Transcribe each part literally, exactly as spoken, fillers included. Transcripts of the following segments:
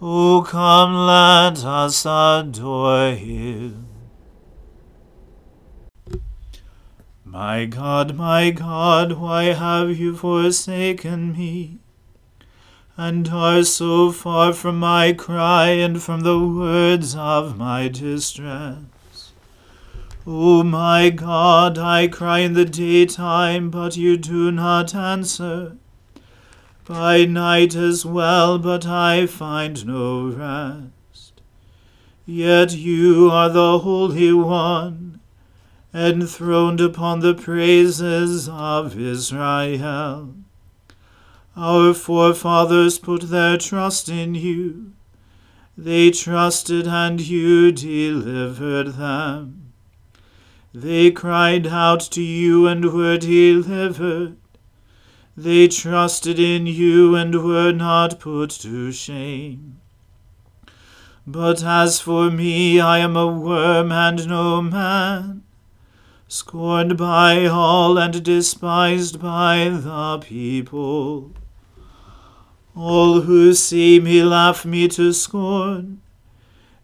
O come, let us adore him. My God, my God, why have you forsaken me, and are so far from my cry and from the words of my distress? O my God, I cry in the daytime, but you do not answer. By night as well, but I find no rest. Yet you are the Holy One, enthroned upon the praises of Israel. Our forefathers put their trust in you. They trusted, and you delivered them. They cried out to you and were delivered. They trusted in you and were not put to shame. But as for me, I am a worm and no man, scorned by all and despised by the people. All who see me laugh me to scorn.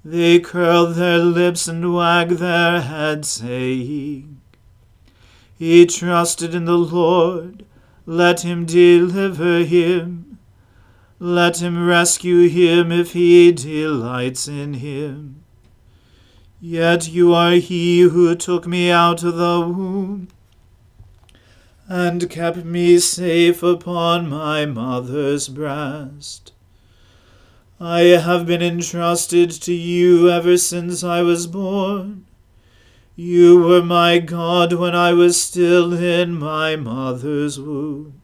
They curl their lips and wag their heads, saying, "He trusted in the Lord. Let him deliver him. Let him rescue him if he delights in him." Yet you are he who took me out of the womb, and kept me safe upon my mother's breast. I have been entrusted to you ever since I was born. You were my God when I was still in my mother's womb.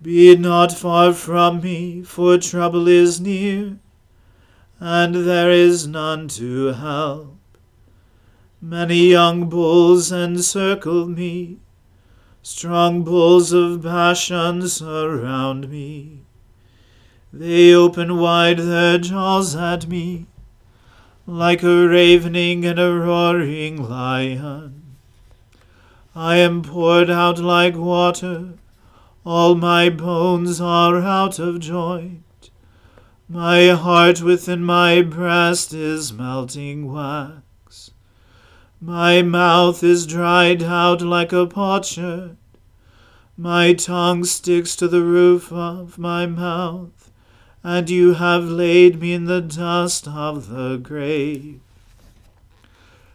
Be not far from me, for trouble is near, and there is none to help. Many young bulls encircled me. Strongholds of passion surround me. They open wide their jaws at me, like a ravening and a roaring lion. I am poured out like water, all my bones are out of joint. My heart within my breast is melting wax. My mouth is dried out like a potsherd. My tongue sticks to the roof of my mouth, and you have laid me in the dust of the grave.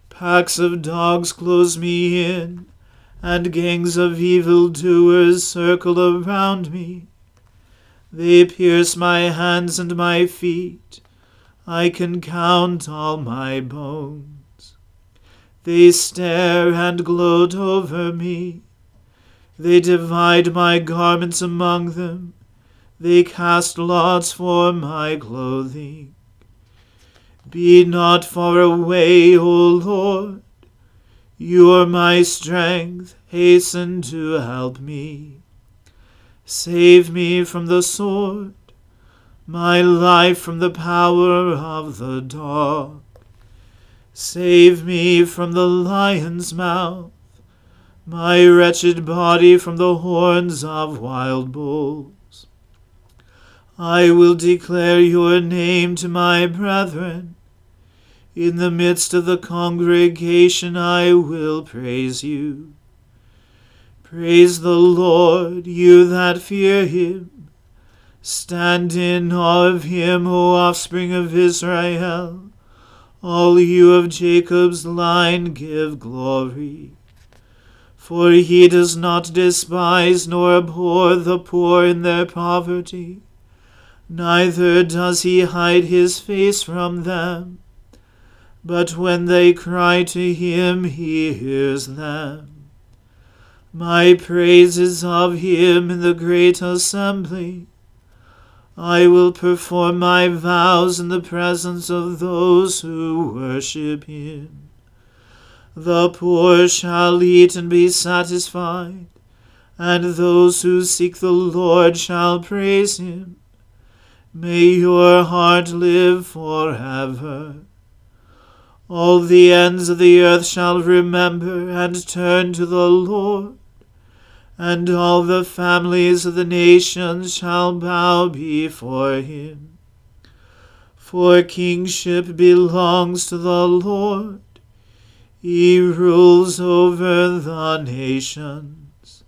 Packs of dogs close me in, and gangs of evildoers circle around me. They pierce my hands and my feet. I can count all my bones. They stare and gloat over me. They divide my garments among them. They cast lots for my clothing. Be not far away, O Lord. You are my strength. Hasten to help me. Save me from the sword, my life from the power of the dog. Save me from the lion's mouth, my wretched body from the horns of wild bulls. I will declare your name to my brethren. In the midst of the congregation I will praise you. Praise the Lord, you that fear him. Stand in awe of him, O offspring of Israel. All you of Jacob's line give glory. For he does not despise nor abhor the poor in their poverty, neither does he hide his face from them. But when they cry to him, he hears them. My praise is of him in the great assembly. I will perform my vows in the presence of those who worship him. The poor shall eat and be satisfied, and those who seek the Lord shall praise him. May your heart live forever. All the ends of the earth shall remember and turn to the Lord. And all the families of the nations shall bow before him. For kingship belongs to the Lord. He rules over the nations.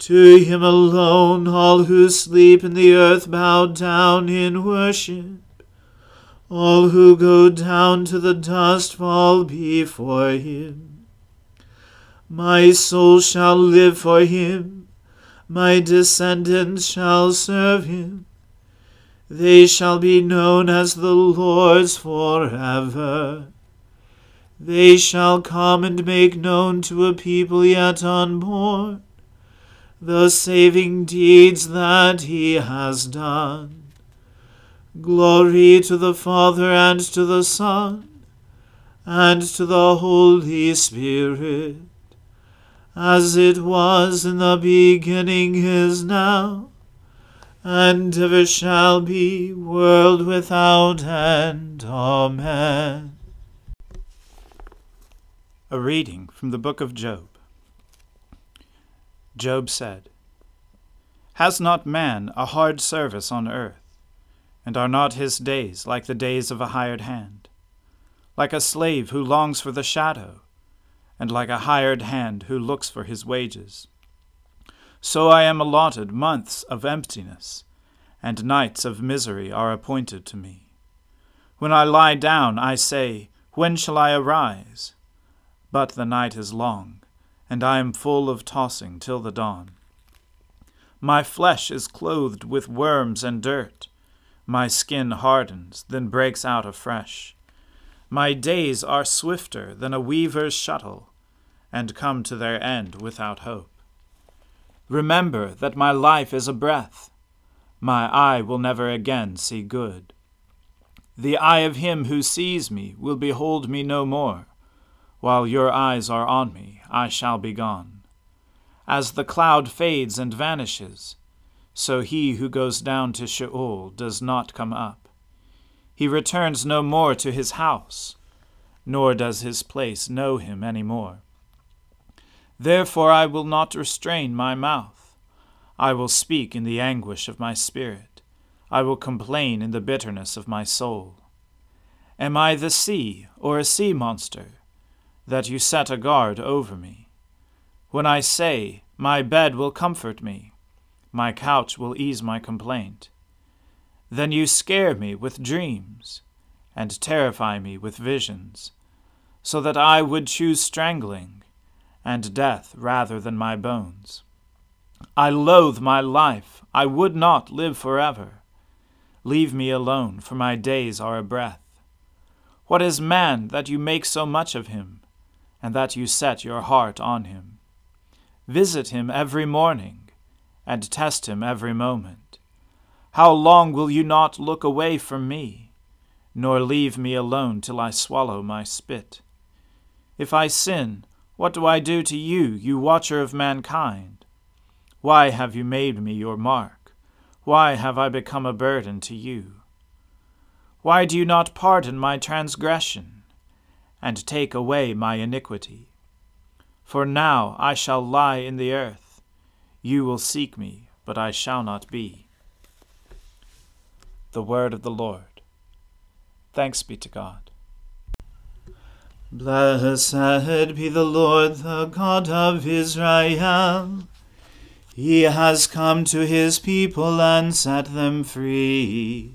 To him alone all who sleep in the earth bow down in worship. All who go down to the dust fall before him. My soul shall live for him, my descendants shall serve him. They shall be known as the Lord's forever. They shall come and make known to a people yet unborn the saving deeds that he has done. Glory to the Father and to the Son and to the Holy Spirit. As it was in the beginning is now, and ever shall be, world without end. Amen. A reading from the book of Job. Job said, Has not man a hard service on earth, and are not his days like the days of a hired hand, like a slave who longs for the shadow, and like a hired hand who looks for his wages? So I am allotted months of emptiness, and nights of misery are appointed to me. When I lie down, I say, When shall I arise? But the night is long, and I am full of tossing till the dawn. My flesh is clothed with worms and dirt. My skin hardens, then breaks out afresh. My days are swifter than a weaver's shuttle, and come to their end without hope. Remember that my life is a breath. My eye will never again see good. The eye of him who sees me will behold me no more. While your eyes are on me, I shall be gone. As the cloud fades and vanishes, so he who goes down to Sheol does not come up. He returns no more to his house, nor does his place know him any more. Therefore I will not restrain my mouth. I will speak in the anguish of my spirit. I will complain in the bitterness of my soul. Am I the sea or a sea monster, that you set a guard over me? When I say, my bed will comfort me, my couch will ease my complaint, then you scare me with dreams, and terrify me with visions, so that I would choose strangling, and death rather than my bones. I loathe my life, I would not live forever. Leave me alone, for my days are a breath. What is man that you make so much of him, and that you set your heart on him? Visit him every morning, and test him every moment. How long will you not look away from me, nor leave me alone till I swallow my spit? If I sin, what do I do to you, you watcher of mankind? Why have you made me your mark? Why have I become a burden to you? Why do you not pardon my transgression, and take away my iniquity? For now I shall lie in the earth. You will seek me, but I shall not be. The word of the Lord. Thanks be to God. Blessed be the Lord, the God of Israel. He has come to his people and set them free.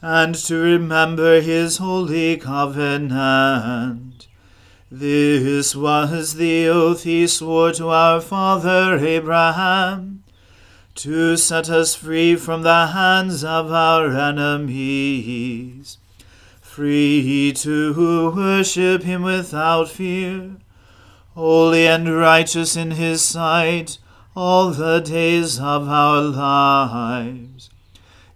and to remember his holy covenant. This was the oath he swore to our father Abraham, to set us free from the hands of our enemies, free to worship him without fear, holy and righteous in his sight all the days of our lives.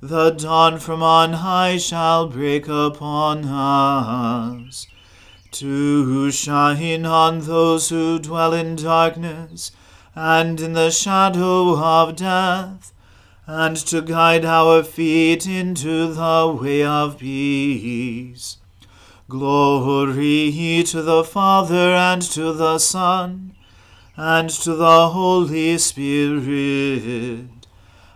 the dawn from on high shall break upon us, to shine on those who dwell in darkness and in the shadow of death, and to guide our feet into the way of peace. Glory to the Father, and to the Son, and to the Holy Spirit,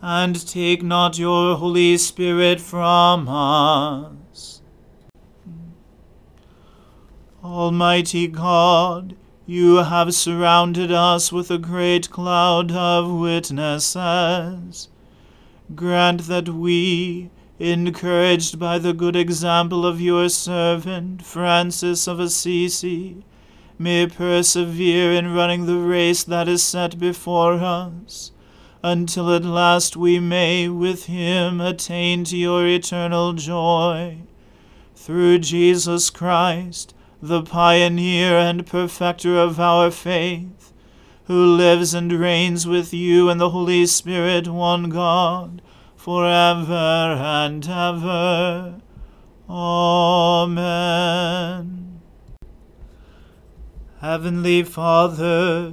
and take not your Holy Spirit from us. Almighty God, you have surrounded us with a great cloud of witnesses. Grant that we, encouraged by the good example of your servant, Francis of Assisi, may persevere in running the race that is set before us, until at last we may with him attain to your eternal joy. Through Jesus Christ, the pioneer and perfecter of our faith, who lives and reigns with you and the Holy Spirit, one God, forever and ever. Amen. Heavenly Father,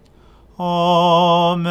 Amen.